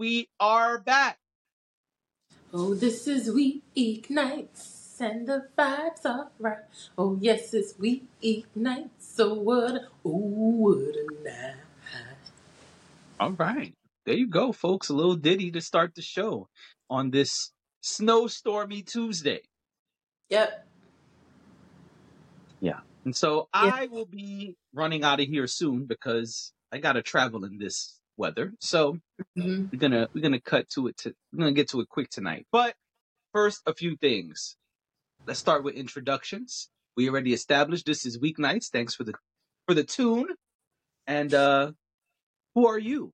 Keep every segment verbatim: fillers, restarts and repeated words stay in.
we are back. Oh, this is We Ignites, and the vibes are right. Oh, yes, it's We Ignites, so what a, oh, what a night. All right. There you go, folks. A little ditty to start the show on this snowstormy Tuesday. Yep. Yeah. And so yeah. I will be running out of here soon because I got to travel in this weather. So mm-hmm. we're gonna we're gonna cut to it. To, we're gonna get to it quick tonight. But first, a few things. Let's start with introductions. We already established this is Weeknights. Thanks for the for the tune. And uh, who are you?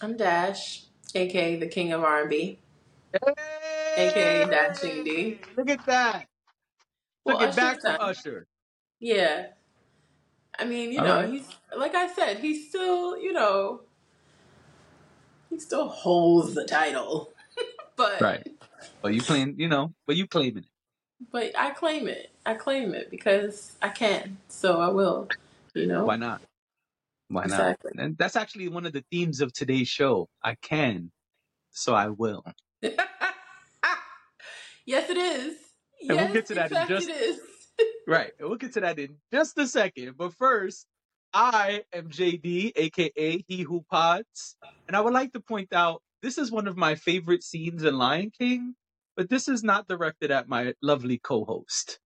I'm Dash, aka the King of R and B, hey! Aka Dash J D. Look at that. Well, look at back to Usher. Yeah. I mean, you know, right. He's, like I said, he's still, you know, he still holds the title. But right. But you claim, you know, but you claiming it. But I claim it. I claim it because I can. So I will, you know. Why not? Why not? Exactly. And that's actually one of the themes of today's show. I can, so I will. Yes, it is. And yes, we'll get to that in just... it is. Right. We'll get to that in just a second. But first, I am J D, a k a. He Who Pods. And I would like to point out, this is one of my favorite scenes in Lion King, but this is not directed at my lovely co-host.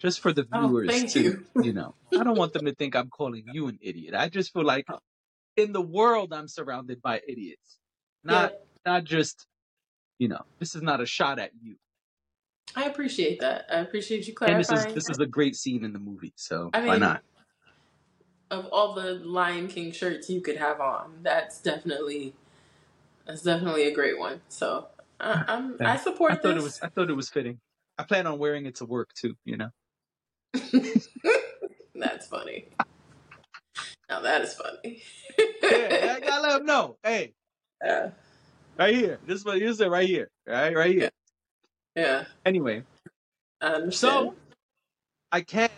Just for the viewers, oh, thank too. You. You know, I don't want them to think I'm calling you an idiot. I just feel like in the world, I'm surrounded by idiots. Not, yeah. not just, you know, this is not a shot at you. I appreciate that. I appreciate you clarifying. And this is this is a great scene in the movie, so I mean, why not? Of all the Lion King shirts you could have on, that's definitely that's definitely a great one. So I, I'm yeah. I support I this. Thought it was, I thought it was fitting. I plan on wearing it to work too. You know, that's funny. Now that is funny. Yeah, I gotta let them know. Hey, yeah. Right here. This one. This is it. Right here. Right. Right here. Yeah. Yeah. Anyway, I so I can,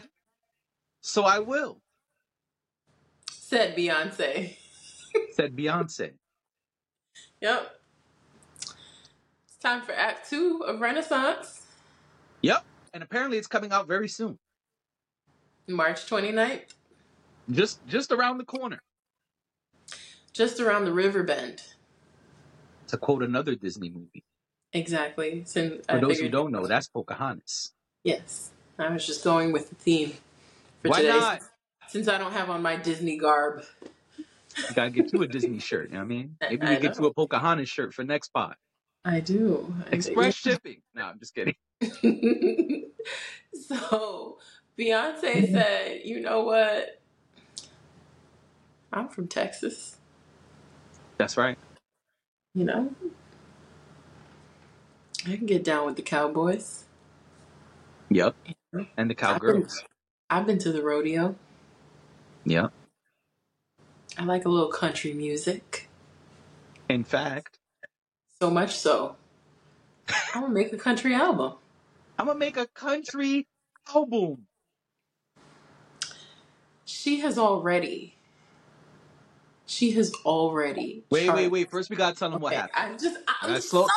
so I will. Said Beyonce. Said Beyonce. Yep. It's time for Act Two of Renaissance. Yep, and apparently it's coming out very soon. March twenty-ninth. Just, just around the corner. Just around the river bend. To quote another Disney movie. Exactly. So for I those who don't know, that's Pocahontas. Yes. I was just going with the theme for Why today. Not? Since I don't have on my Disney garb. You got to get you a Disney shirt. You know what I mean? Maybe I we know. Get you a Pocahontas shirt for next pod. I do. Express shipping. No, I'm just kidding. So Beyonce said, you know what? I'm from Texas. That's right. You know? I can get down with the cowboys. Yep. Yeah. And the cowgirls. I've, I've been to the rodeo. Yep. I like a little country music. In fact. So much so. I'm going to make a country album. I'm going to make a country album. She has already. She has already. Wait, charted. wait, wait. First, we got to tell them okay, what happened. I'm just, I'm right, slow, sorry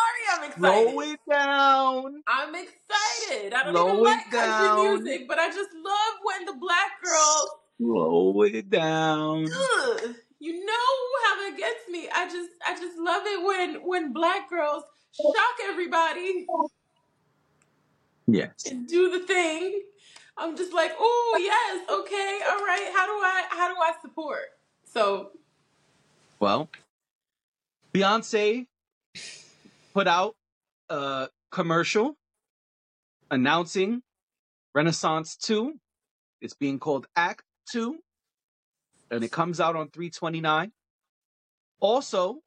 I'm excited. Slow it down. I'm excited. I don't slow even like down. Country music, but I just love when the black girls. Slow it down. Ugh, you know how that gets me. I just I just love it when, when black girls shock everybody. Yes. And do the thing. I'm just like, oh, yes, okay, all right. How do I, how do I support? So... Well, Beyonce put out a commercial announcing Renaissance two. It's being called Act two, and it comes out on three twenty-nine. Also,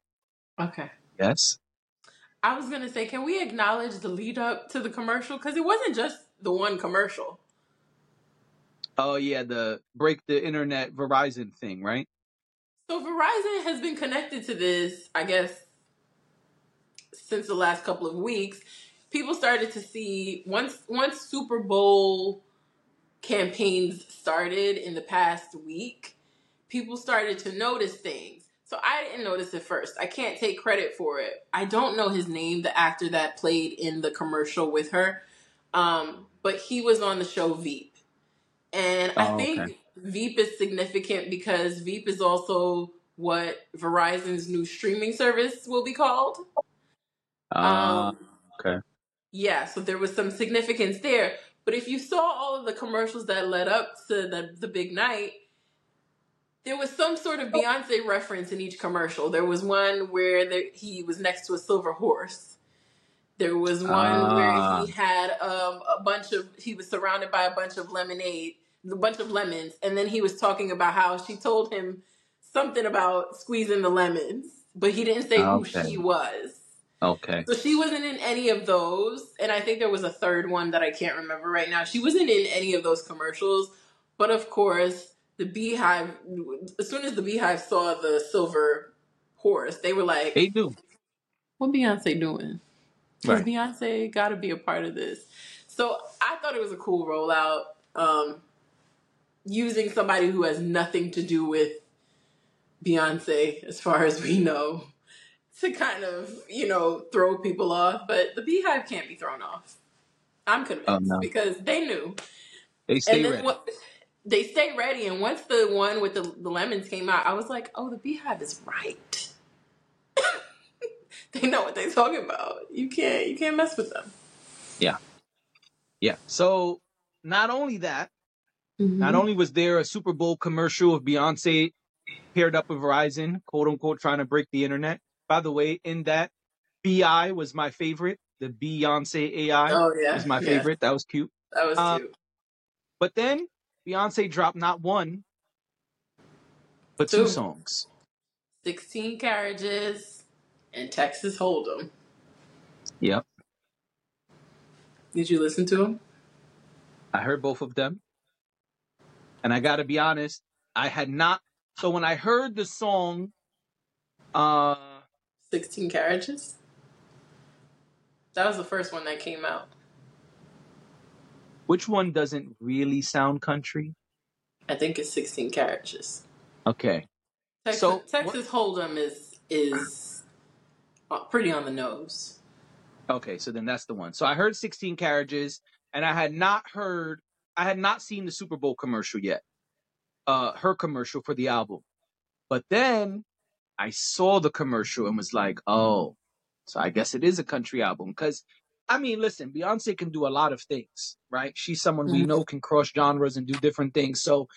okay, yes, I was gonna say, can we acknowledge the lead up to the commercial? Because it wasn't just the one commercial. Oh yeah, the break the internet Verizon thing, right? So Verizon has been connected to this, I guess, since the last couple of weeks. People started to see, once once Super Bowl campaigns started in the past week, people started to notice things. So I didn't notice it first. I can't take credit for it. I don't know his name, the actor that played in the commercial with her. Um, but he was on the show Veep. And oh, I think okay. Veep is significant because Veep is also what Verizon's new streaming service will be called. Uh, um, okay. Yeah, so there was some significance there. But if you saw all of the commercials that led up to the, the big night, there was some sort of Beyonce reference in each commercial. There was one where the, he was next to a silver horse. There was one uh, where he had um, a bunch of, he was surrounded by a bunch of lemonade, a bunch of lemons. And then he was talking about how she told him something about squeezing the lemons, but he didn't say okay. who she was. Okay. So she wasn't in any of those. And I think there was a third one that I can't remember right now. She wasn't in any of those commercials. But of course, the Beehive, as soon as the Beehive saw the silver horse, they were like, they do. What Beyonce doing? Right. Beyonce got to be a part of this. So I thought it was a cool rollout, um, using somebody who has nothing to do with Beyonce, as far as we know, to kind of, you know, throw people off. But the Beehive can't be thrown off. I'm convinced oh, no. because they knew. They stay ready. What, They stay ready, and once the one with the, the lemons came out, I was like, oh, the Beehive is right. They know what they're talking about. You can't you can't mess with them. Yeah. Yeah. So not only that, mm-hmm. not only was there a Super Bowl commercial of Beyonce paired up with Verizon, quote unquote, trying to break the internet. By the way, in that, B I was my favorite. The Beyonce A I oh, yeah. was my favorite. Yeah. That was cute. That was um, cute. But then Beyonce dropped not one, but two, two songs. sixteen Carriages and Texas Hold'em. Yep. Did you listen to them? I heard both of them. And I got to be honest, I had not. So when I heard the song... Uh, sixteen Carriages? That was the first one that came out. Which one doesn't really sound country? I think it's sixteen Carriages. Okay. Texas, so, Texas Hold'em is is pretty on the nose. Okay, so then that's the one. So I heard sixteen Carriages, and I had not heard, I had not seen the Super Bowl commercial yet, uh, her commercial for the album. But then I saw the commercial and was like, oh, so I guess it is a country album, because I mean, listen, Beyonce can do a lot of things, right? She's someone we know can cross genres and do different things. So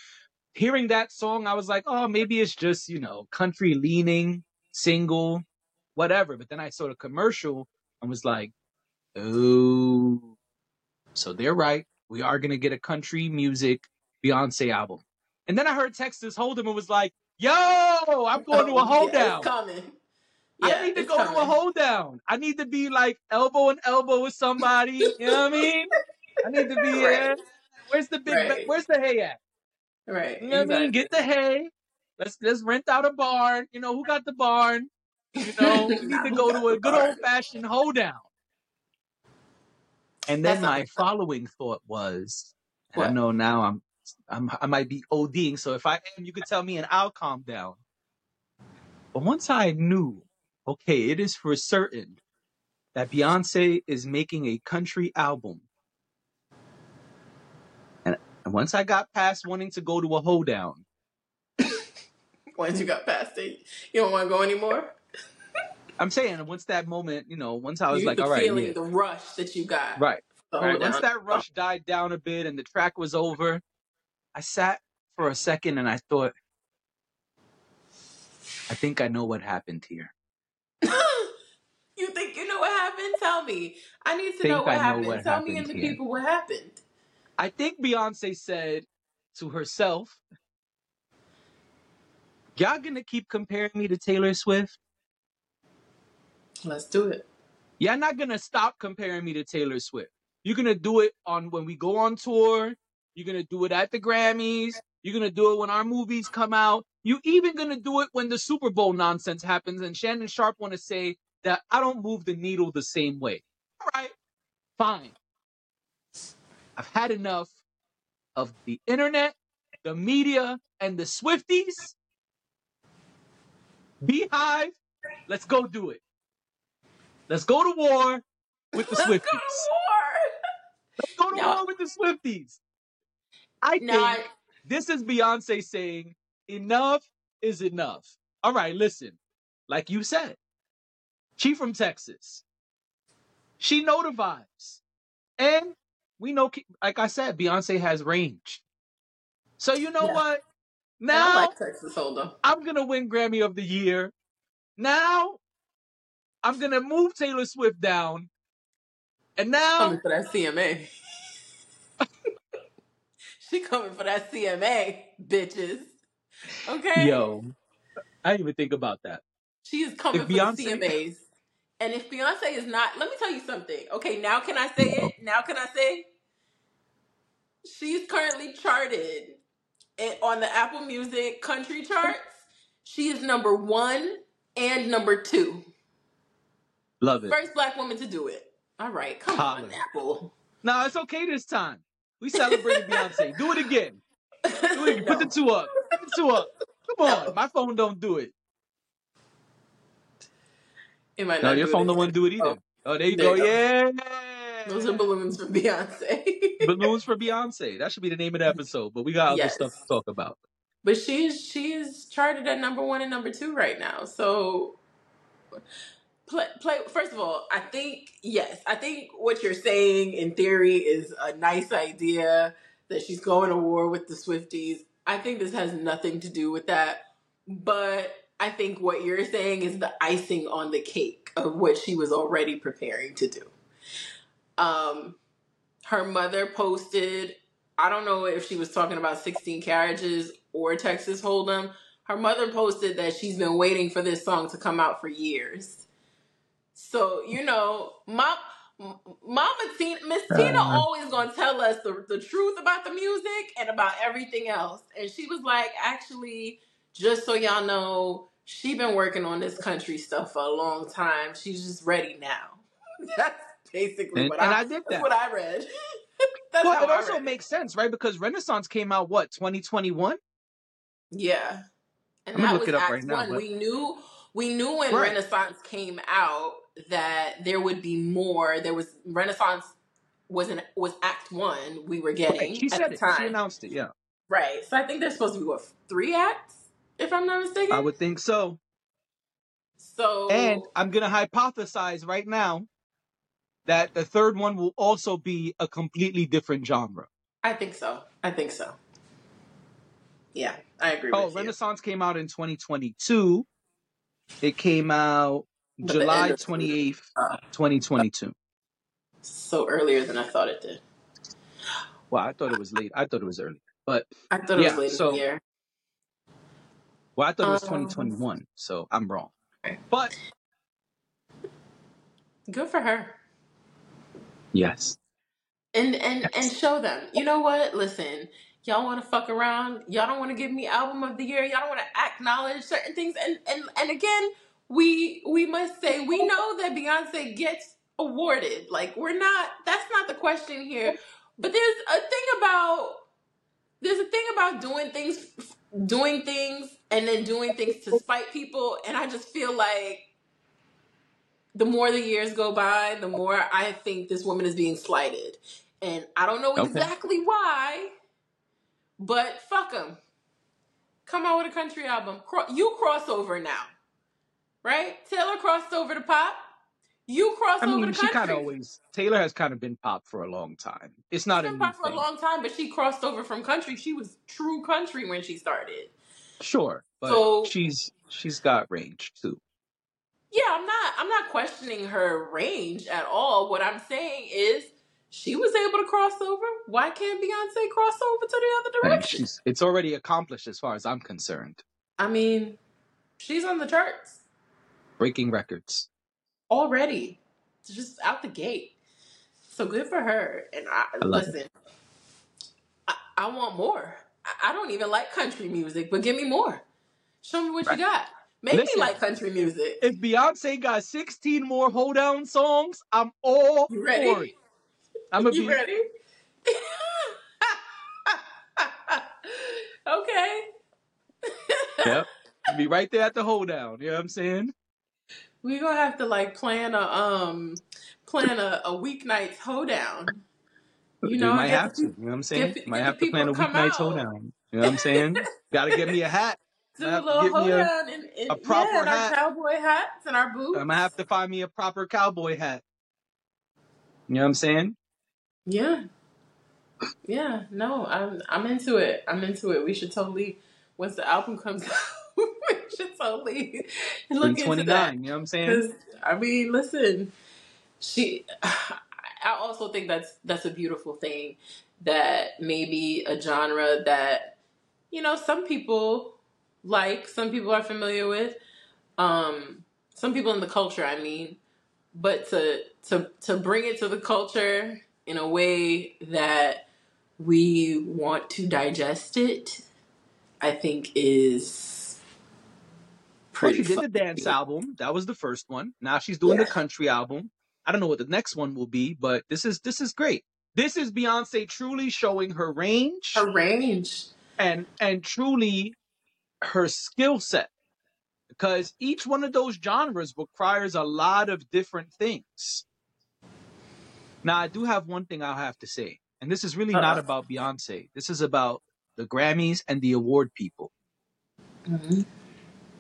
hearing that song, I was like, oh, maybe it's just, you know, country leaning, single, whatever. But then I saw the commercial and was like, oh, so they're right. We are going to get a country music Beyonce album. And then I heard Texas Hold'em and was like, yo, I'm going to a hold down. It's coming. Yeah, I need to go coming. to a hold down. I need to be like elbow and elbow with somebody. You know what I mean? I need to be right. at, where's the big right. ba- where's the hay at? Right. You know exactly. what I mean? Get the hay. Let's let's rent out a barn. You know, who got the barn? You know, we need to go to a good old fashioned hold down. And then That's my following thought was, I know now I'm I'm I might be ODing, so if I am, you could tell me and I'll calm down. But once I knew, okay, it is for certain that Beyonce is making a country album. And, and once I got past wanting to go to a hold down. Once you got past it, you don't want to go anymore? I'm saying once that moment, you know, once I was you like, all right. The feeling, yeah. the rush that you got. Right. right. Once that rush died down a bit and the track was over, I sat for a second and I thought, I think I know what happened here. You think you know what happened? Tell me. I need to think know what I happened. Know what Tell happened me and the here. people what happened. I think Beyonce said to herself, y'all gonna keep comparing me to Taylor Swift? Let's do it. Y'all not gonna stop comparing me to Taylor Swift. You're gonna do it on when we go on tour. You're gonna do it at the Grammys. You're gonna do it when our movies come out. You even gonna do it when the Super Bowl nonsense happens and Shannon Sharp wanna say that I don't move the needle the same way. All right, fine. I've had enough of the internet, the media, and the Swifties. Beehive, let's go do it. Let's go to war with the Let's Swifties. Go Let's go to no. war with the Swifties. I no, think I... this is Beyonce saying enough is enough. All right, listen. Like you said, she from Texas. She know the vibes. And we know, like I said, Beyonce has range. So you know yeah. what? Now I like Texas, hold on. I'm going to win Grammy of the Year. Now I'm going to move Taylor Swift down. And now... Coming for that C M A. She coming for that C M A, bitches. Okay? Yo, I didn't even think about that. She is coming if for Beyonce... the C M As. And if Beyonce is not... Let me tell you something. Okay, now can I say it? Now can I say? She's currently charted on the Apple Music country charts. She is number one and number two. Love it. First black woman to do it. All right, come Holler. on, Apple. No, nah, it's okay this time. We celebrated Beyonce. Do it again. Do it again. No. Put the two up. Put the two up. Come on. No. My phone don't do it. It might no, not your do phone it don't want to do it either. Oh, oh there you there go. You yeah. Go. Those are balloons for Beyonce. Balloons for Beyonce. That should be the name of the episode. But we got yes. other stuff to talk about. But she's she's charted at number one and number two right now. So. Play, play. First of all, I think, yes, I think what you're saying in theory is a nice idea that she's going to war with the Swifties. I think this has nothing to do with that. But I think what you're saying is the icing on the cake of what she was already preparing to do. Um, her mother posted, I don't know if she was talking about sixteen carriages or Texas Hold'em. Her mother posted that she's been waiting for this song to come out for years. So, you know, Mom, Mama Tina, Miss Tina always going to tell us the, the truth about the music and about everything else. And she was like, actually, just so y'all know, she been working on this country stuff for a long time. She's just ready now. That's basically and, what, and I, I did that's that. what I read. That's well, it I also read. makes sense, right? Because Renaissance came out, what, twenty twenty-one? Yeah. And I'm that was act right now, one. But... We knew, we knew when right. Renaissance came out that there would be more. There was Renaissance was an was Act One we were getting. Right. She at said the it. Time. She announced it. Yeah. Right. So I think there's supposed to be what three acts, if I'm not mistaken. I would think so. So. And I'm gonna hypothesize right now that the third one will also be a completely different genre. I think so. I think so. Yeah, I agree. Oh, with you. Renaissance came out in twenty twenty-two. It came out. July twenty-eighth, twenty twenty-two. So earlier than I thought it did. Well, I thought it was late. I thought it was early. But I thought it yeah, was late so, in the year. Well, I thought it was um, twenty twenty-one, so I'm wrong. Okay. But good for her. Yes. And and yes. and show them. You know what? Listen, y'all want to fuck around. Y'all don't want to give me album of the year. Y'all don't want to acknowledge certain things. And and and again. We we must say, we know that Beyonce gets awarded. Like, we're not, that's not the question here. But there's a thing about, there's a thing about doing things, doing things, and then doing things to spite people. And I just feel like the more the years go by, the more I think this woman is being slighted. And I don't know okay. exactly why, but fuck them. Come out with a country album. You cross over now. Right? Taylor crossed over to pop. You crossed I mean, over to country. She kind of always, Taylor has kind of been pop for a long time. It's not She's a been pop for a long time, but she crossed over from country. She was true country when she started. Sure. But so, she's she's got range too. Yeah, I'm not I'm not questioning her range at all. What I'm saying is she was able to cross over. Why can't Beyonce cross over to the other direction? She's, it's already accomplished as far as I'm concerned. I mean, she's on the charts. Breaking records. Already. Just out the gate. So good for her. And I, I listen, it. I, I want more. I, I don't even like country music, but give me more. Show me what right. you got. Make listen, me like country music. If Beyonce got sixteen more hold down songs, I'm all you ready? for it. I'm gonna you be ready? Okay. Yep. I'll be right there at the hold down. You know what I'm saying? We're gonna have to like plan a um plan a, a weeknight hold down. You know, might have to. You know what I'm saying? Get, might get have to plan a weeknight hold down. You know what I'm saying? Gotta get me a hat. Do a little hold down and, and a proper yeah, and hat. Our cowboy hats and our boots. I'm gonna have to find me a proper cowboy hat. You know what I'm saying? Yeah. Yeah, no, I'm I'm into it. I'm into it. We should totally, once the album comes out, we should totally look into that. You know what I'm saying? I mean, listen, she. I also think that's that's a beautiful thing, that maybe a genre that, you know, some people like, some people are familiar with, um, some people in the culture. I mean, but to to to bring it to the culture in a way that we want to digest it, I think is pretty. Well, she did the dance album. That was the first one. Now she's doing yeah. the country album. I don't know what the next one will be, but this is this is great. This is Beyonce truly showing her range, her range, and and truly her skill set, because each one of those genres requires a lot of different things. Now, I do have one thing I'll have to say. And this is really uh-oh. not about Beyonce. This is about the Grammys and the award people. Mm-hmm.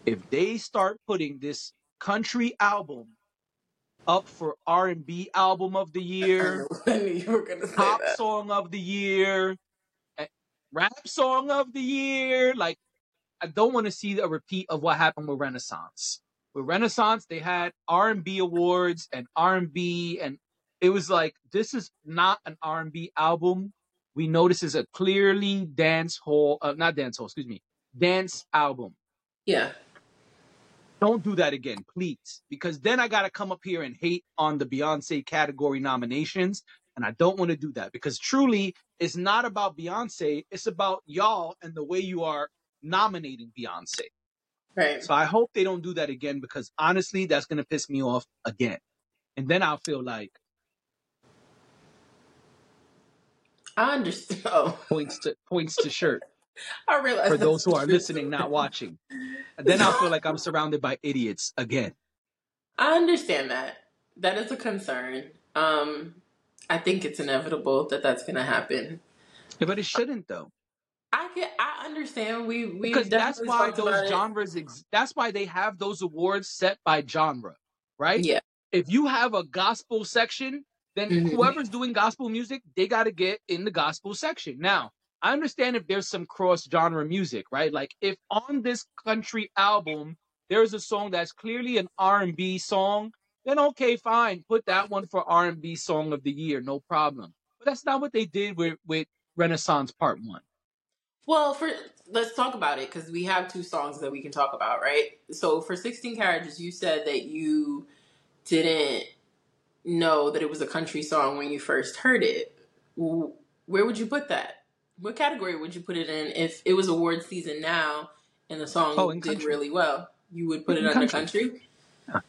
If they start putting this country album up for R and B album of the year, pop song of the year, rap song of the year, like, I don't want to see a repeat of what happened with Renaissance. With Renaissance, they had R and B awards and R and B, and it was like, this is not an R and B album. We know this is a clearly dance hall, uh, not dance hall, excuse me, dance album. Yeah. Don't do that again, please. Because then I got to come up here and hate on the Beyonce category nominations. And I don't want to do that, because truly it's not about Beyonce. It's about y'all and the way you are nominating Beyonce. Right. So I hope they don't do that again, because honestly, that's going to piss me off again. And then I'll feel like, I understand. Oh. Points to points to shirt. I realize for those who are listening, not watching. And then I feel like I'm surrounded by idiots again. I understand that. That is a concern. Um, I think it's inevitable that that's going to happen. Yeah, but it shouldn't, though. I get. I understand. We we because that's why those genres. Ex- that's why they have those awards set by genre, right? Yeah. If you have a gospel section, then whoever's doing gospel music, they got to get in the gospel section. Now, I understand if there's some cross-genre music, right? Like, if on this country album, there's a song that's clearly an R and B song, then okay, fine. Put that one for R and B song of the year, no problem. But that's not what they did with, with Renaissance Part one. Well, for let's talk about it, because we have two songs that we can talk about, right? So for sixteen Carriages, you said that you didn't know that it was a country song when you first heard it. Where would you put that? What category would you put it in if it was award season now and the song oh, did country. really well? You would put in it under country? country? Yeah.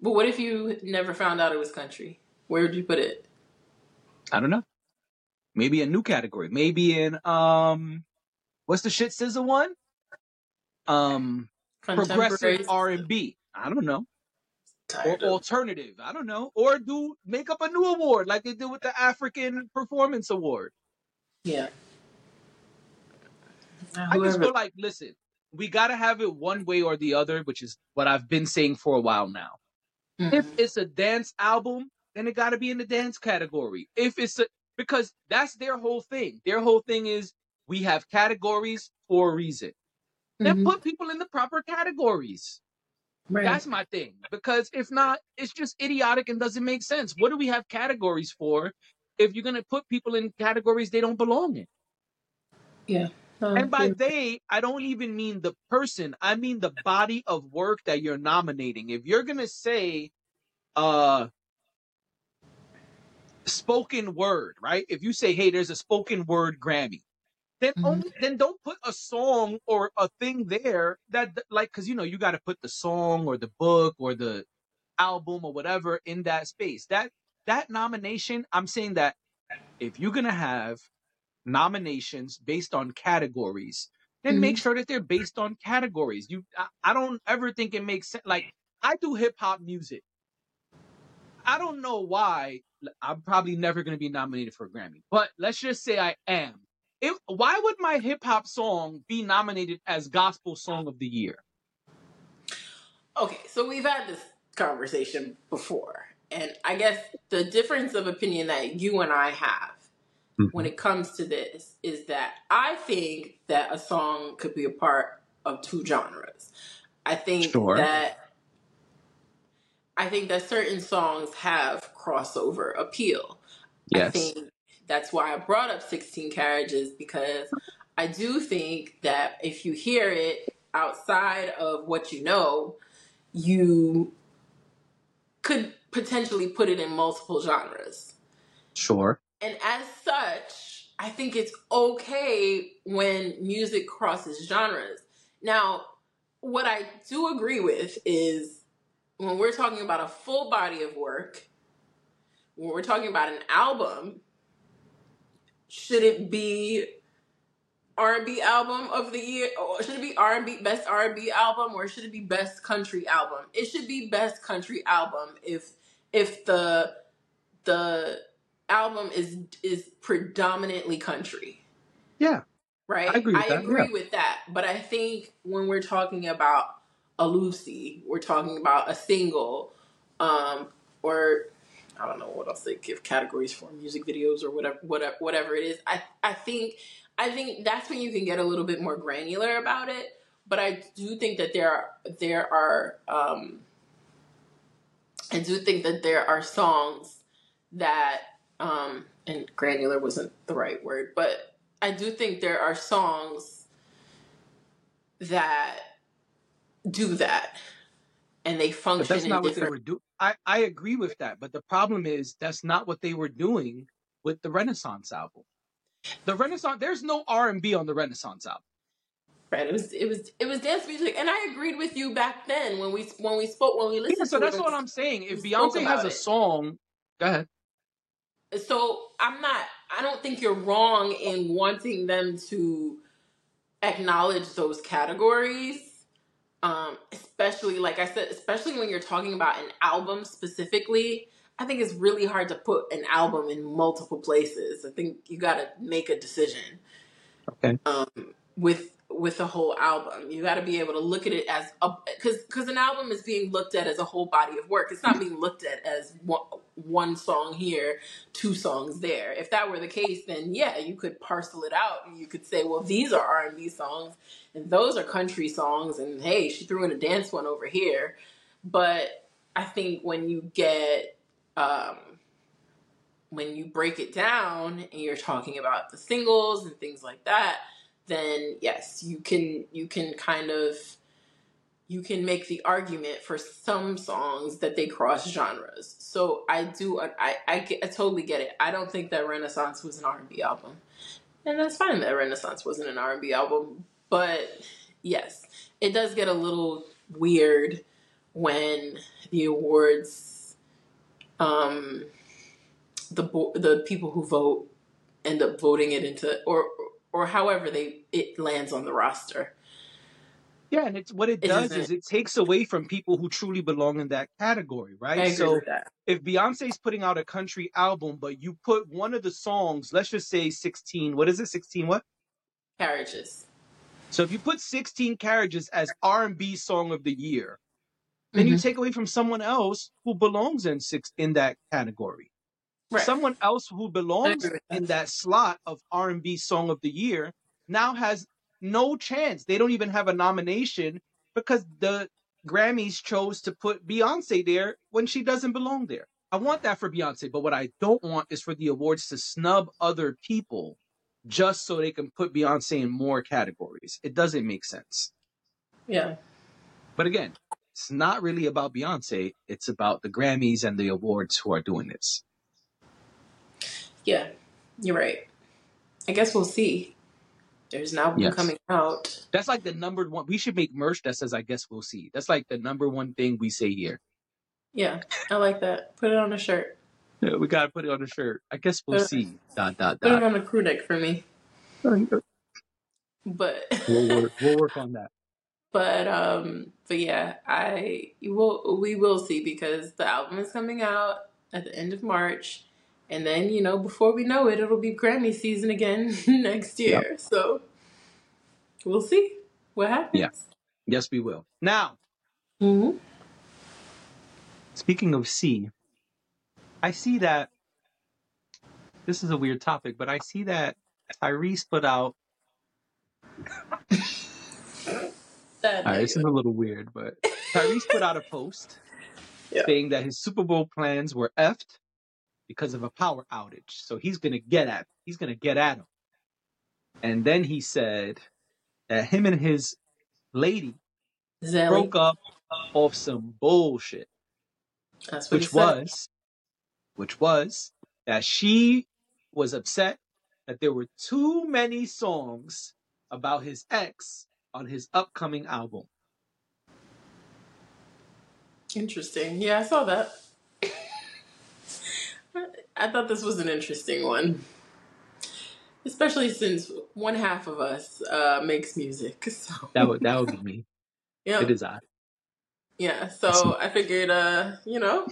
But what if you never found out it was country? Where would you put it? I don't know. Maybe a new category. Maybe in, um, what's the shit scissor one? Um, Progressive R and B. I don't know. Or alternative, I don't know. Or do make up a new award like they did with the African Performance Award. Yeah. Now, whoever... I just feel like, listen, we got to have it one way or the other, which is what I've been saying for a while now. Mm-hmm. If it's a dance album, then it got to be in the dance category. If it's a, because that's their whole thing. Their whole thing is we have categories for a reason. Mm-hmm. Then put people in the proper categories. Right. That's my thing, because if not, it's just idiotic and doesn't make sense. What do we have categories for if you're going to put people in categories they don't belong in? Yeah. Um, and by yeah. they, I don't even mean the person. I mean the body of work that you're nominating. If you're going to say uh, spoken word, right? If you say, hey, there's a spoken word Grammy. Then only, mm-hmm. then don't put a song or a thing there that, like, because, you know, you got to put the song or the book or the album or whatever in that space. That that nomination, I'm saying that if you're going to have nominations based on categories, then mm-hmm. make sure that they're based on categories. You, I, I don't ever think it makes sense. Like, I do hip-hop music. I don't know why. I'm probably never going to be nominated for a Grammy, but let's just say I am. If, why would my hip-hop song be nominated as Gospel Song of the Year? Okay, so we've had this conversation before, and I guess the difference of opinion that you and I have mm-hmm. when it comes to this is that I think that a song could be a part of two genres. I think sure. that... I think that certain songs have crossover appeal. Yes. I think that's why I brought up sixteen carriages, because I do think that if you hear it outside of what you know, you could potentially put it in multiple genres. Sure. And as such, I think it's okay when music crosses genres. Now, what I do agree with is, when we're talking about a full body of work, when we're talking about an album, should it be R and B album of the year? Or should it be R and B best R and B album, or should it be best country album? It should be best country album if if the the album is is predominantly country. Yeah. Right? I agree with I that. Agree yeah. with that. But I think when we're talking about a Lucy, we're talking about a single, um, or I don't know what else they give categories for, music videos or whatever, whatever, whatever it is. I, I think, I think that's when you can get a little bit more granular about it. But I do think that there are, there are, um, I do think that there are songs that, um, and granular wasn't the right word, but I do think there are songs that do that, and they function. But that's not what they were doing. I, I agree with that, but the problem is that's not what they were doing with the Renaissance album. The Renaissance, there's no R and B on the Renaissance album. Right. It was it was it was dance music, and I agreed with you back then when we when we spoke when we listened. Yeah, so to that's it, what I'm saying. If Beyonce has a song, it. Go ahead. So I'm not. I don't think you're wrong in wanting them to acknowledge those categories. Um, especially, like I said, especially when you're talking about an album specifically, I think it's really hard to put an album in multiple places. I think you got to make a decision. Okay. Um, with with the whole album, you got to be able to look at it as a because because an album is being looked at as a whole body of work. It's not being looked at as one, one song here, two songs there. If that were the case, then yeah, you could parcel it out and you could say, well, these are R and B songs and those are country songs, and hey, she threw in a dance one over here. But I think when you get um, when you break it down and you're talking about the singles and things like that, then yes, you can you can kind of you can make the argument for some songs that they cross genres. So I do I I, get, I totally get it. I don't think that Renaissance was an R and B album, and that's fine that Renaissance wasn't an R and B album. But yes, it does get a little weird when the awards, um, the bo- the people who vote end up voting it into or. Or however they it lands on the roster. Yeah, and it's what it, it does is it takes away from people who truly belong in that category, right? I agree so with that. If Beyonce's putting out a country album, but you put one of the songs, let's just say sixteen, what is it? sixteen what? Carriages. So if you put sixteen carriages as R and B song of the year, then mm-hmm. you take away from someone else who belongs in six in that category. Right. Someone else who belongs that. in that slot of R and B Song of the Year now has no chance. They don't even have a nomination because the Grammys chose to put Beyonce there when she doesn't belong there. I want that for Beyonce, but what I don't want is for the awards to snub other people just so they can put Beyonce in more categories. It doesn't make sense. Yeah. But again, it's not really about Beyonce. It's about the Grammys and the awards who are doing this. Yeah, you're right. I guess we'll see. There's an album yes. coming out. That's like the number one. We should make merch that says, I guess we'll see. That's like the number one thing we say here. Yeah, I like that. Put it on a shirt. Yeah, we got to put it on a shirt. I guess we'll put see. It, dot, dot, put dot. It on a crew neck for me. but we'll work, we'll work on that. But um, but yeah, I will. We will see, because the album is coming out at the end of March, and then, you know, before we know it, it'll be Grammy season again next year. Yep. So we'll see what happens. Yeah. Yes, we will. Now, mm-hmm. Speaking of C, I see that this is a weird topic, but I see that Tyrese put out. All right, this is a little weird, but Tyrese put out a post yeah. saying that his Super Bowl plans were effed because of a power outage. So he's gonna get at he's gonna get at him. And then he said that him and his lady Zelly. broke up off some bullshit. That's what which he said. was which was that she was upset that there were too many songs about his ex on his upcoming album. Interesting. Yeah, I saw that. I thought this was an interesting one, especially since one half of us uh, makes music. So. That would that would be me. Yeah, it is I. Yeah, so I figured, uh, you know,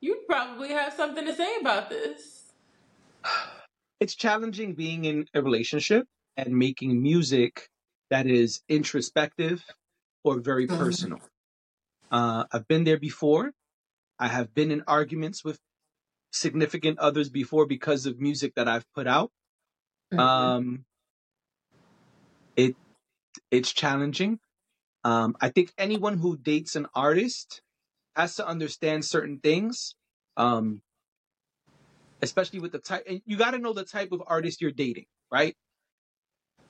you'd probably have something to say about this. It's challenging being in a relationship and making music that is introspective or very personal. Uh, I've been there before. I have been in arguments with significant others before because of music that I've put out. Mm-hmm. Um, it it's challenging. Um, I think anyone who dates an artist has to understand certain things, um, especially with the type. And you got to know the type of artist you're dating, right?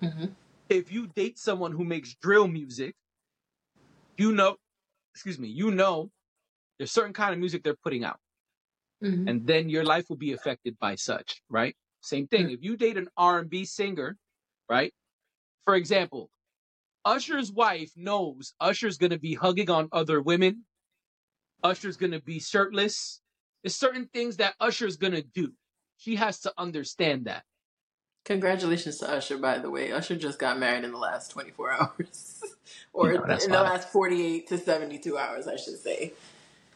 Mm-hmm. If you date someone who makes drill music, you know, excuse me, you know, there's certain kind of music they're putting out. Mm-hmm. And then your life will be affected by such, right? Same thing. Mm-hmm. If you date an R and B singer, right? For example, Usher's wife knows Usher's going to be hugging on other women. Usher's going to be shirtless. There's certain things that Usher's going to do. She has to understand that. Congratulations to Usher, by the way. Usher just got married in the last twenty-four hours. Or no, in wild. the last forty-eight to seventy-two hours, I should say.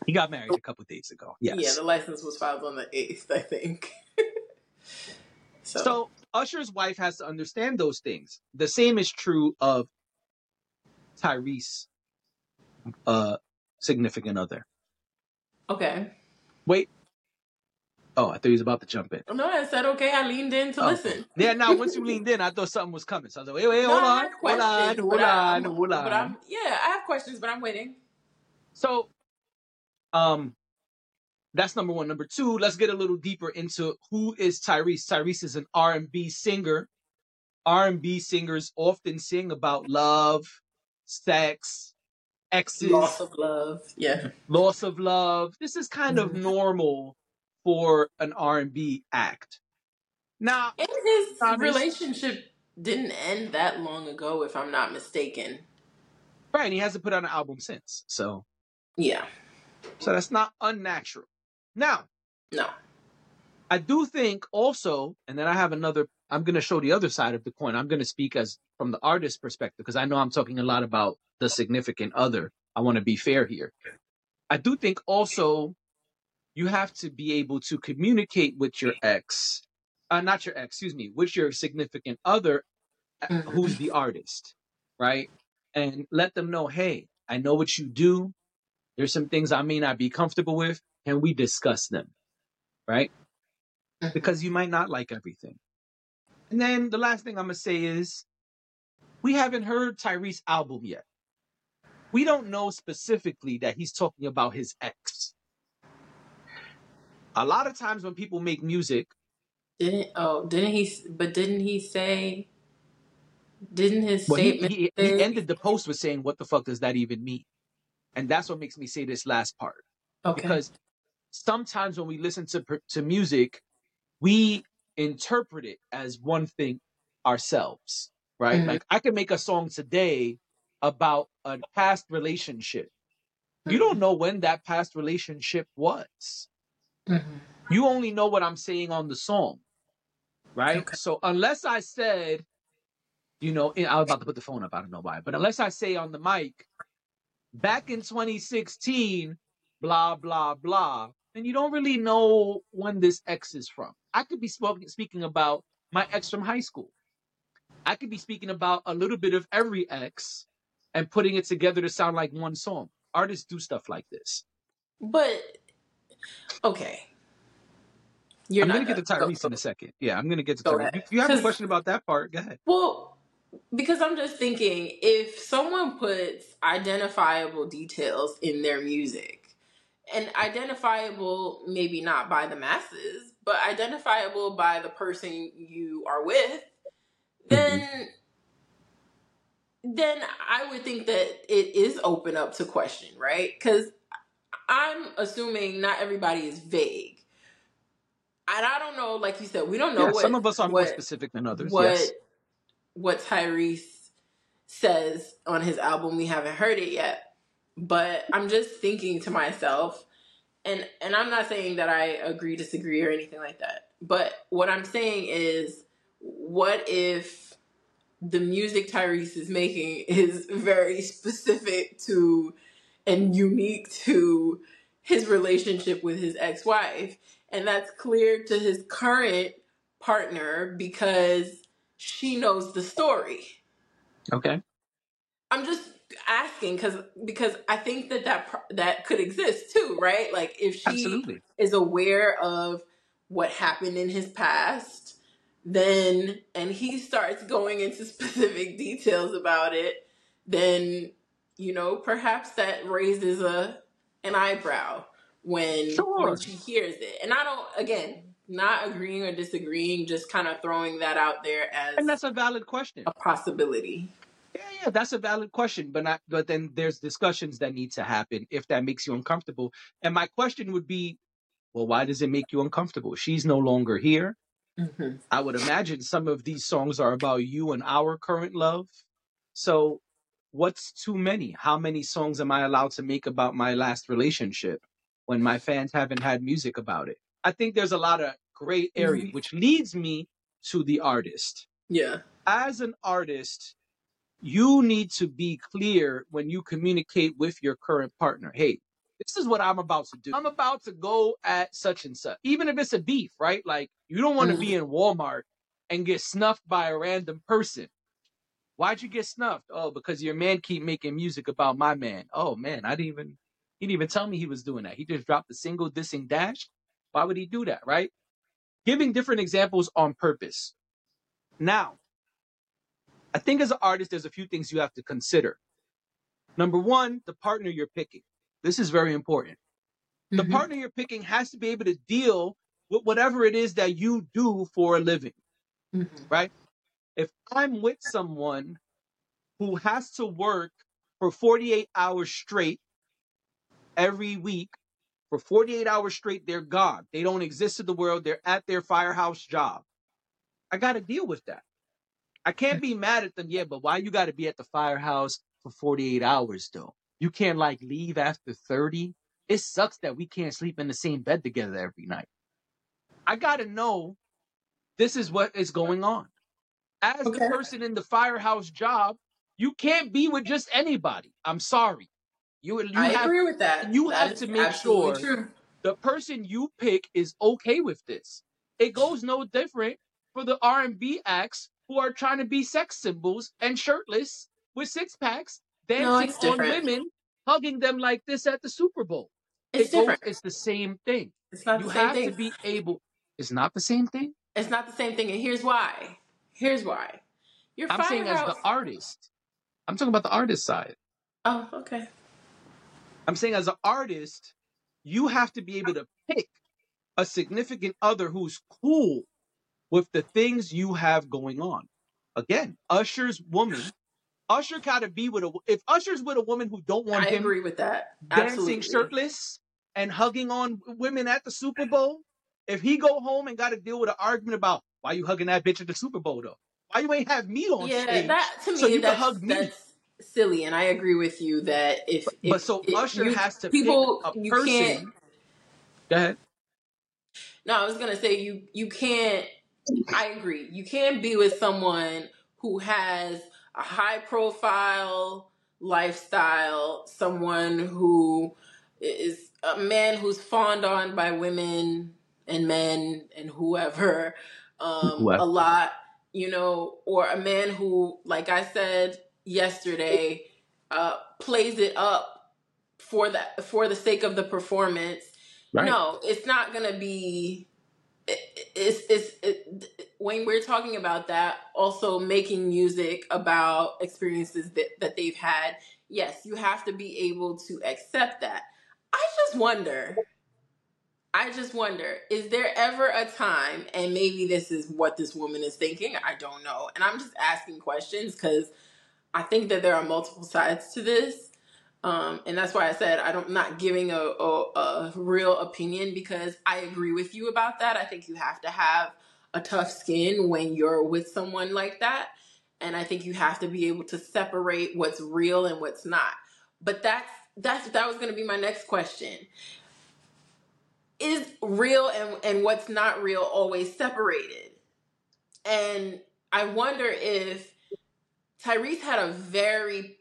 He got married a couple of days ago. Yes. Yeah, the license was filed on the eighth, I think. so. so Usher's wife has to understand those things. The same is true of Tyrese, uh, significant other. Okay. Wait. Oh, I thought he was about to jump in. No, I said, okay, I leaned in to oh. listen. Yeah, now, once you leaned in, I thought something was coming. So I was like, wait, wait, hold no, on, hold on, hold on, hold on. But I'm, yeah, I have questions, but I'm waiting. So um, that's number one. Number two, let's get a little deeper into who is Tyrese. Tyrese is an R and B singer. R and B singers often sing about love, sex, exes. Loss of love, yeah. Loss of love. This is kind mm-hmm. of normal for an R and B act. Now, and his Tyrese, relationship didn't end that long ago, if I'm not mistaken. Right, and he hasn't put out an album since. So, yeah. So that's not unnatural. Now, no. I do think also, and then I have another, I'm going to show the other side of the coin. I'm going to speak as from the artist perspective, because I know I'm talking a lot about the significant other. I want to be fair here. I do think also, you have to be able to communicate with your ex, uh, not your ex, excuse me, with your significant other, mm-hmm. who's the artist, right? And let them know, hey, I know what you do. There's some things I may not be comfortable with. Can we discuss them, right? Mm-hmm. Because you might not like everything. And then the last thing I'm going to say is we haven't heard Tyrese's album yet. We don't know specifically that he's talking about his ex. A lot of times when people make music, didn't oh didn't he? But didn't he say? Didn't his well, statement? He, he, he ended the post with saying, "What the fuck does that even mean?" And that's what makes me say this last part. Okay. Because sometimes when we listen to to music, we interpret it as one thing ourselves, right? Mm-hmm. Like I could make a song today about a past relationship. Mm-hmm. You don't know when that past relationship was. Mm-hmm. You only know what I'm saying on the song, right? Okay. So unless I said You know, I was about to put the phone up. I don't know why. But unless I say on the mic, back in twenty sixteen, blah, blah, blah. And you don't really know when this ex is from. I could be spoken, speaking about my ex from high school. I could be speaking about a little bit of every ex and putting it together to sound like one song. Artists do stuff like this. But, okay. You're I'm going to get to Tyrese go, in a second. Yeah, I'm going to get to Tyrese. If you have a question about that part, go ahead. Well, because I'm just thinking, if someone puts identifiable details in their music, and identifiable, maybe not by the masses, but identifiable by the person you are with, then mm-hmm. then I would think that it is open up to question, right? Because I'm assuming not everybody is vague. And I don't know, like you said, we don't know yeah, what... Some of us are what, more specific than others, what, yes. What Tyrese says on his album, we haven't heard it yet. But I'm just thinking to myself, and, and I'm not saying that I agree, disagree, or anything like that. But what I'm saying is, what if the music Tyrese is making is very specific to and unique to his relationship with his ex-wife? And that's clear to his current partner because she knows the story. Okay. I'm just... asking because because I think that that that could exist too, right? Like if she Absolutely. Is aware of what happened in his past, then and he starts going into specific details about it, then you know perhaps that raises a an eyebrow when, sure. when she hears it. And I don't again not agreeing or disagreeing, just kind of throwing that out there as and that's a valid question, a possibility. Yeah, yeah, that's a valid question, but not, but then there's discussions that need to happen if that makes you uncomfortable. And my question would be, well, why does it make you uncomfortable? She's no longer here. Mm-hmm. I would imagine some of these songs are about you and our current love. So what's too many? How many songs am I allowed to make about my last relationship when my fans haven't had music about it? I think there's a lot of gray area, mm-hmm. which leads me to the artist. Yeah. As an artist... you need to be clear when you communicate with your current partner. Hey, this is what I'm about to do. I'm about to go at such and such. Even if it's a beef, right? Like, you don't want to be in Walmart and get snuffed by a random person. Why'd you get snuffed? Oh, because your man keep making music about my man. Oh, man, I didn't even... he didn't even tell me he was doing that. He just dropped a single dissing Dash. Why would he do that, right? Giving different examples on purpose. Now, I think as an artist, there's a few things you have to consider. Number one, the partner you're picking. This is very important. The mm-hmm. partner you're picking has to be able to deal with whatever it is that you do for a living, mm-hmm. right? If I'm with someone who has to work for forty-eight hours straight every week, for forty-eight hours straight, they're gone. They don't exist in the world. They're at their firehouse job. I got to deal with that. I can't be mad at them, yeah, but why you got to be at the firehouse for forty-eight hours, though? You can't, like, leave after thirty? It sucks that we can't sleep in the same bed together every night. I got to know this is what is going on. As okay. the person in the firehouse job, you can't be with just anybody. I'm sorry. You, you I have, agree with that. You that have to make sure true. The person you pick is okay with this. It goes no different for the R and B acts who are trying to be sex symbols and shirtless with six-packs, dancing no, on women, hugging them like this at the Super Bowl. It's it different. Goes, it's the same thing. It's not you the same thing. You have to be able... It's not the same thing? It's not the same thing, and here's why. Here's why. You're I'm saying out... as the artist. I'm talking about the artist side. Oh, okay. I'm saying as an artist, you have to be able to pick a significant other who's cool with the things you have going on. Again, Usher's woman. Usher gotta be with a... if Usher's with a woman who don't want I him... I agree with that. Absolutely. ...dancing shirtless and hugging on women at the Super Bowl, if he go home and gotta deal with an argument about, why you hugging that bitch at the Super Bowl, though? Why you ain't have me on yeah, stage? That, to me, so you that's, can hug me. That's silly, and I agree with you that if... But, if, but so if Usher you, has to people, pick a you person... Can't... Go ahead. No, I was gonna say, you you can't... I agree. You can't be with someone who has a high profile lifestyle, someone who is a man who's fawned on by women and men and whoever um, a lot, you know, or a man who, like I said yesterday, uh, plays it up for the, for the sake of the performance. Right. No, it's not going to be... It, it's it's it, when we're talking about that, also making music about experiences that, that they've had, yes, you have to be able to accept that. I just wonder, I just wonder, is there ever a time, and maybe this is what this woman is thinking, I don't know, and I'm just asking questions because I think that there are multiple sides to this, um, and that's why I said I don't, I'm not giving a, a, a real opinion, because I agree with you about that. I think you have to have a tough skin when you're with someone like that, and I think you have to be able to separate what's real and what's not. But that's That's that was going to be my next question. Is real and, and what's not real always separated? And I wonder if Tyrese had a very,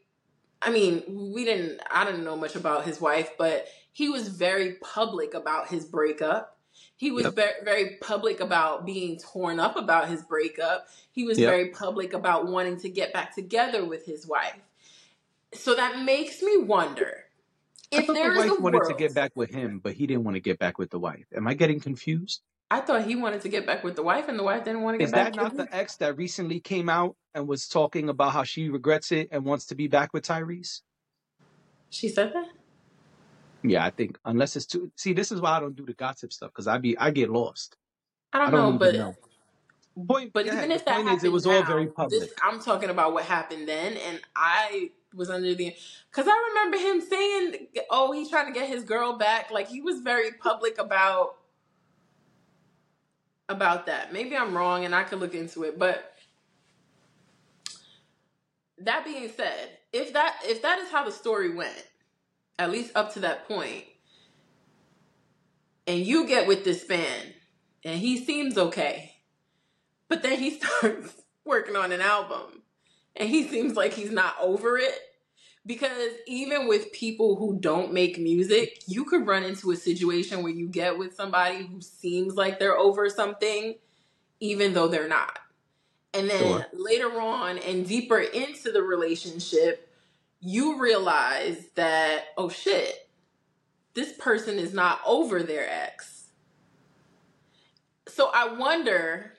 I mean, we didn't, I didn't know much about his wife, but he was very public about his breakup. He was yep. very, very public about being torn up about his breakup. He was yep. very public about wanting to get back together with his wife. So that makes me wonder if there is a world. I thought the wife wanted to get back with him, but he didn't want to get back with the wife. Am I getting confused? I thought he wanted to get back with the wife, and the wife didn't want to get back with him. Is that not the ex that recently came out and was talking about how she regrets it and wants to be back with Tyrese? She said that? Yeah, I think unless it's too. See, this is why I don't do the gossip stuff, because I be I get lost. I don't, I don't know, but. Know. Point, but yeah, even if that happened, is, it was now, all very public. This, I'm talking about what happened then, and I was under the because I remember him saying, "Oh, he's trying to get his girl back." Like he was very public about about that. Maybe I'm wrong, and I could look into it. But that being said, if that if that is how the story went, at least up to that point, and you get with this man, and he seems okay. But then he starts working on an album and he seems like he's not over it, because even with people who don't make music, you could run into a situation where you get with somebody who seems like they're over something, even though they're not. And then sure. later on and deeper into the relationship, you realize that, oh shit, this person is not over their ex. So I wonder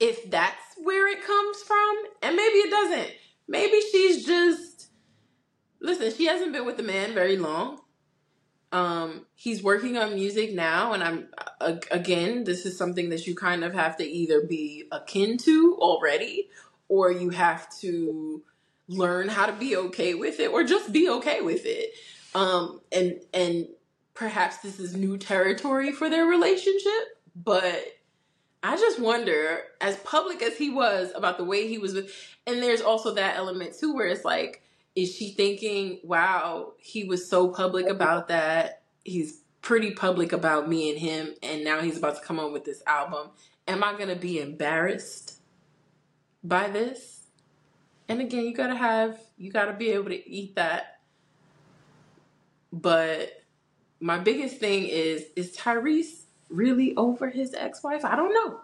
if that's where it comes from, and maybe it doesn't. Maybe she's just, listen, she hasn't been with the man very long. Um, he's working on music now, and I'm, uh, again, this is something that you kind of have to either be akin to already, or you have to learn how to be okay with it, or just be okay with it. Um, and, and perhaps this is new territory for their relationship, but I just wonder, as public as he was about the way he was with, and there's also that element too, where it's like, is she thinking, wow, he was so public about that. He's pretty public about me and him. And now he's about to come on with this album. Am I going to be embarrassed by this? And again, you got to have, you got to be able to eat that. But my biggest thing is, is Tyrese really over his ex-wife? I don't know.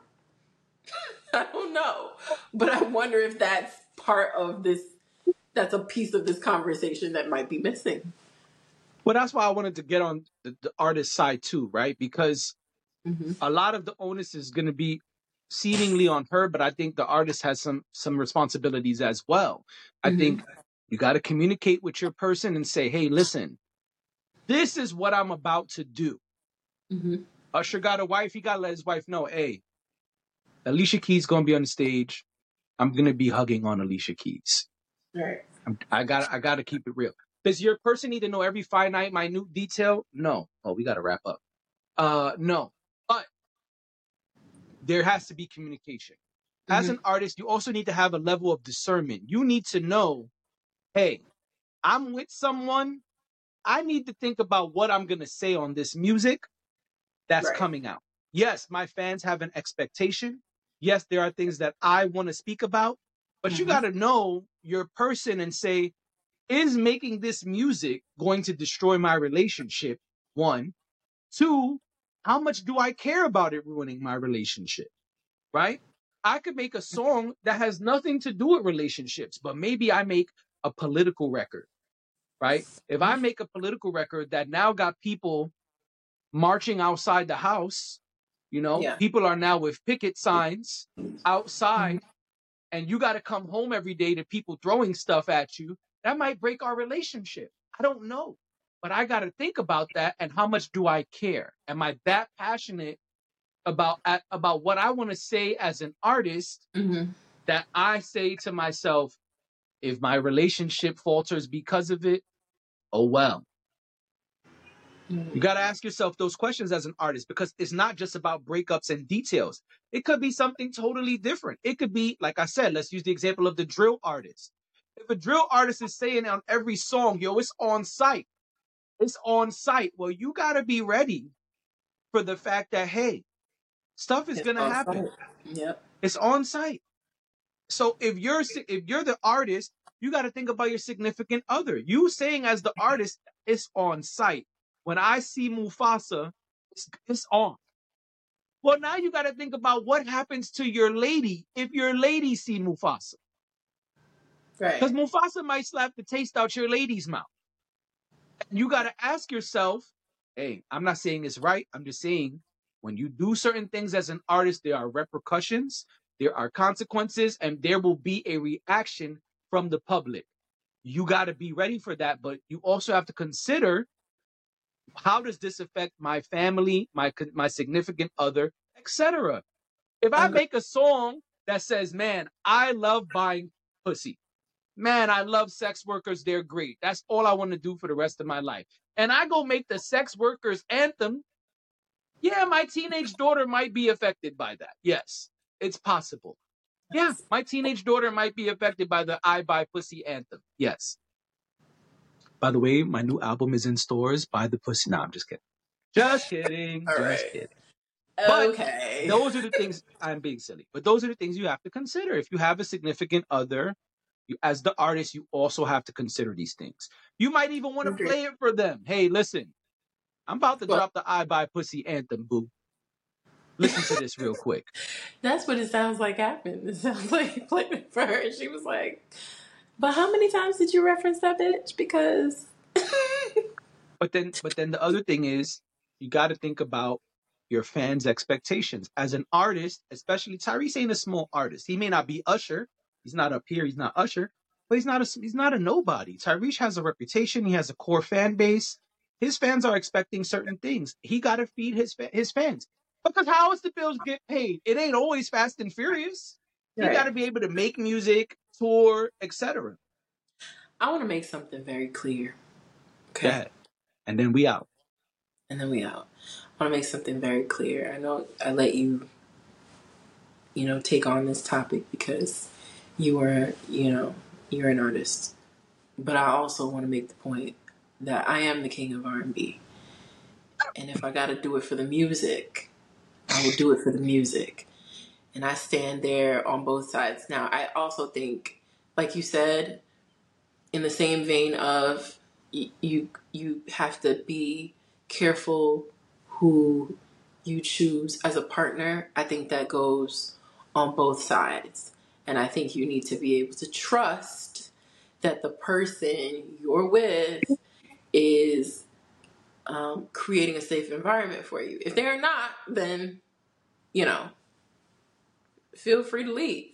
I don't know. But I wonder if that's part of this, that's a piece of this conversation that might be missing. Well, that's why I wanted to get on the, the artist side too, right? Because mm-hmm. a lot of the onus is going to be seemingly on her, but I think the artist has some some responsibilities as well. Mm-hmm. I think you got to communicate with your person and say, hey, listen, this is what I'm about to do. Mm-hmm. Usher got a wife. He got to let his wife know, hey, Alicia Keys going to be on the stage. I'm going to be hugging on Alicia Keys. Right. I'm, I got I got to keep it real. Does your person need to know every finite, minute detail? No. Oh, we got to wrap up. Uh, no. But there has to be communication. Mm-hmm. As an artist, you also need to have a level of discernment. You need to know, hey, I'm with someone. I need to think about what I'm going to say on this music that's right. coming out. Yes, my fans have an expectation. Yes, there are things that I want to speak about, But mm-hmm. you got to know your person and say, is making this music going to destroy my relationship? One. Two, how much do I care about it ruining my relationship? Right? I could make a song that has nothing to do with relationships, but maybe I make a political record, right? If I make a political record that now got people marching outside the house, you know, yeah. people are now with picket signs outside, and you got to come home every day to people throwing stuff at you, that might break our relationship. I don't know, but I got to think about that and how much do I care? Am I that passionate about about what I want to say as an artist mm-hmm. that I say to myself, if my relationship falters because of it, oh well. Mm-hmm. You got to ask yourself those questions as an artist, because it's not just about breakups and details. It could be something totally different. It could be, like I said, let's use the example of the drill artist. If a drill artist is saying on every song, yo, it's on site. It's on site. Well, you got to be ready for the fact that, hey, stuff is going to happen. Yep. It's on site. So if you're if you're the artist, you got to think about your significant other. You saying as the artist, it's on site. When I see Mufasa, it's, it's on. Well, now you got to think about what happens to your lady if your lady see Mufasa. Right. Because Mufasa might slap the taste out your lady's mouth. And you got to ask yourself, hey, I'm not saying it's right. I'm just saying, when you do certain things as an artist, there are repercussions, there are consequences, and there will be a reaction from the public. You got to be ready for that, but you also have to consider, how does this affect my family, my my significant other, et cetera. If I make a song that says, man, I love buying pussy. Man, I love sex workers. They're great. That's all I want to do for the rest of my life. And I go make the sex workers anthem. Yeah, my teenage daughter might be affected by that. Yes, it's possible. Yeah, my teenage daughter might be affected by the I Buy Pussy anthem. Yes. By the way, my new album is in stores. Buy the pussy. No, I'm just kidding. Just kidding. All just right. kidding. Okay. But those are the things, I'm being silly, but those are the things you have to consider. If you have a significant other, you, as the artist, you also have to consider these things. You might even want to okay. play it for them. Hey, listen. I'm about to well, drop the I Buy Pussy anthem, boo. Listen to this real quick. That's what it sounds like happened. It sounds like you played it for her. She was like, but how many times did you reference that bitch? Because... but then but then the other thing is, you got to think about your fans' expectations. As an artist, especially, Tyrese ain't a small artist. He may not be Usher. He's not up here. He's not Usher. But he's not a, he's not a nobody. Tyrese has a reputation. He has a core fan base. His fans are expecting certain things. He got to feed his fa- his fans. Because how is the bills get paid? It ain't always Fast and Furious. You right. got to be able to make music, tour, et cetera. I want to make something very clear. Okay. Yeah. And then we out. And then we out. I want to make something very clear. I know I let you, you know, take on this topic because you are, you know, you're an artist. But I also want to make the point that I am the king of R and B. And if I got to do it for the music, I will do it for the music. And I stand there on both sides. Now, I also think, like you said, in the same vein of y- you you have to be careful who you choose as a partner. I think that goes on both sides. And I think you need to be able to trust that the person you're with is um, creating a safe environment for you. If they're not, then, you know, feel free to leave.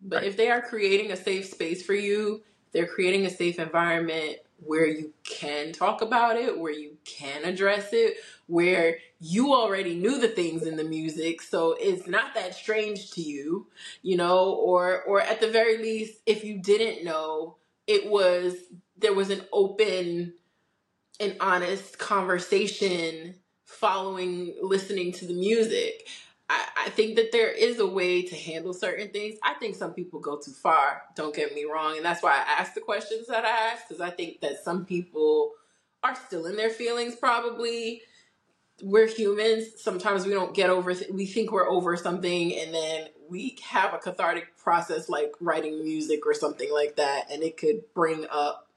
But right. if they are creating a safe space for you, they're creating a safe environment where you can talk about it, where you can address it, where you already knew the things in the music, so it's not that strange to you, you know, or or at the very least, if you didn't know, it was, there was an open... an honest conversation following listening to the music. I, I think that there is a way to handle certain things. I think some people go too far, don't get me wrong, and that's why I asked the questions that I asked, because I think that some people are still in their feelings probably, we're humans. Sometimes we don't get over, th- we think we're over something, and then we have a cathartic process like writing music or something like that, and it could bring up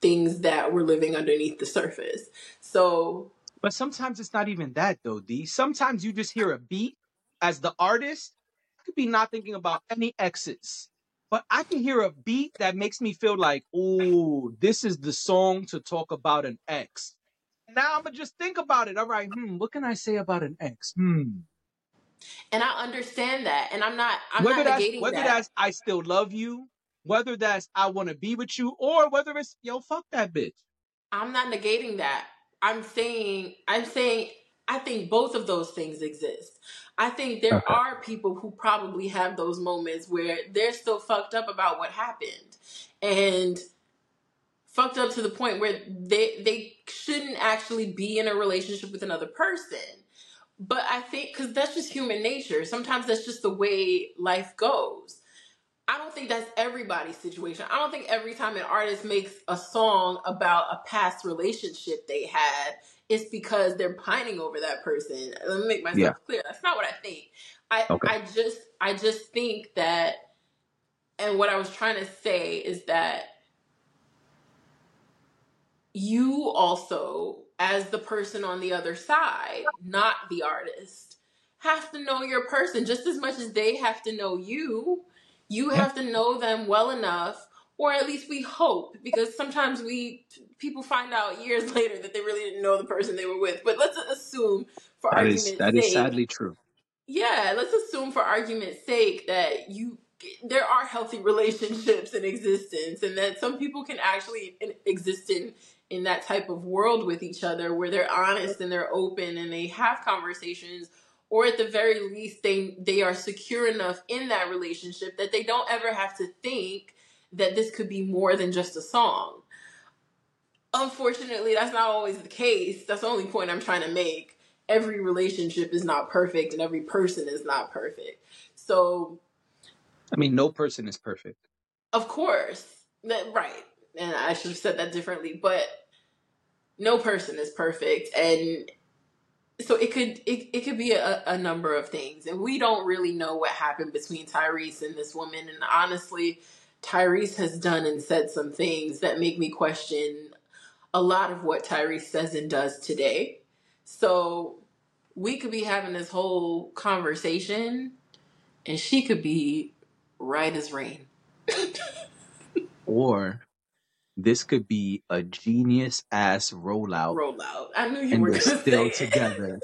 things that were living underneath the surface. So, but sometimes it's not even that though, D. Sometimes you just hear a beat as the artist. I could be not thinking about any exes, but I can hear a beat that makes me feel like, oh, this is the song to talk about an ex. Now I'm going to just think about it. All right, hmm, what can I say about an ex? Hmm. And I understand that. And I'm not, I'm whether not negating whether that. Whether that's I still love you, whether that's I want to be with you, or whether it's, yo, fuck that bitch. I'm not negating that. I'm saying, I'm saying, I think both of those things exist. I think there okay. are people who probably have those moments where they're still fucked up about what happened. And fucked up to the point where they they shouldn't actually be in a relationship with another person. But I think, because that's just human nature. Sometimes that's just the way life goes. I don't think that's everybody's situation. I don't think every time an artist makes a song about a past relationship they had, it's because they're pining over that person. Let me make myself yeah. clear. That's not what I think. I okay. I just I just think that, and what I was trying to say is that you also, as the person on the other side, not the artist, have to know your person just as much as they have to know you. You have to know them well enough, or at least we hope, because sometimes we people find out years later that they really didn't know the person they were with. But let's assume for that argument's sake. That is sadly true. Yeah, let's assume for argument's sake that you there are healthy relationships in existence, and that some people can actually exist in, in that type of world with each other where they're honest and they're open and they have conversations. Or at the very least, they they are secure enough in that relationship that they don't ever have to think that this could be more than just a song. Unfortunately, that's not always the case. That's the only point I'm trying to make. Every relationship is not perfect, and every person is not perfect. So, I mean, no person is perfect. Of course. That, right. And I should have said that differently, but no person is perfect. And so it could it, it could be a, a number of things. And we don't really know what happened between Tyrese and this woman. And honestly, Tyrese has done and said some things that make me question a lot of what Tyrese says and does today. So we could be having this whole conversation and she could be right as rain. Or this could be a genius ass rollout. Rollout. I knew you and were going to say still it. Together.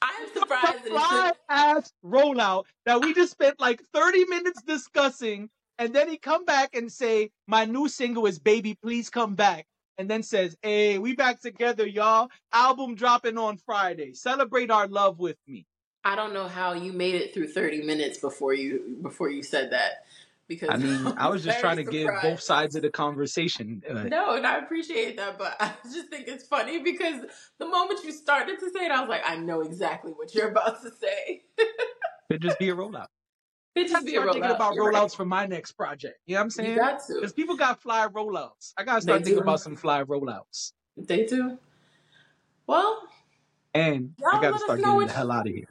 I'm surprised. A fly ass rollout that we just spent like thirty minutes discussing, and then he come back and say, "My new single is Baby, Please Come Back," and then says, "Hey, we back together, y'all. Album dropping on Friday. Celebrate our love with me." I don't know how you made it through thirty minutes before you before you said that. Because I mean, I was just trying to surprised. give both sides of the conversation. No, and I appreciate that, but I just think it's funny because the moment you started to say it, I was like, I know exactly what you're about to say. It'd just be a rollout. It'd just be a rollout. Thinking about you're rollouts right. for my next project. You know what I'm saying? You got to. Because people got fly rollouts. I got to start they thinking do. about some fly rollouts. They do. Well. And I got to start getting the hell out of here.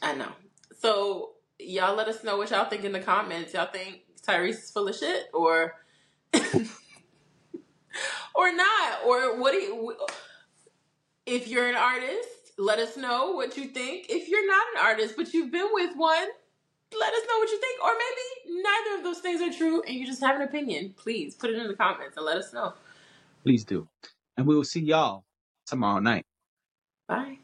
I know. So y'all let us know what y'all think in the comments. Y'all think Tyrese is full of shit, or or not, or what do you, if you're an artist, let us know what you think. If you're not an artist but you've been with one, let us know what you think. Or maybe neither of those things are true and you just have an opinion. Please put it in the comments and let us know. Please do. And we will see y'all tomorrow night. Bye.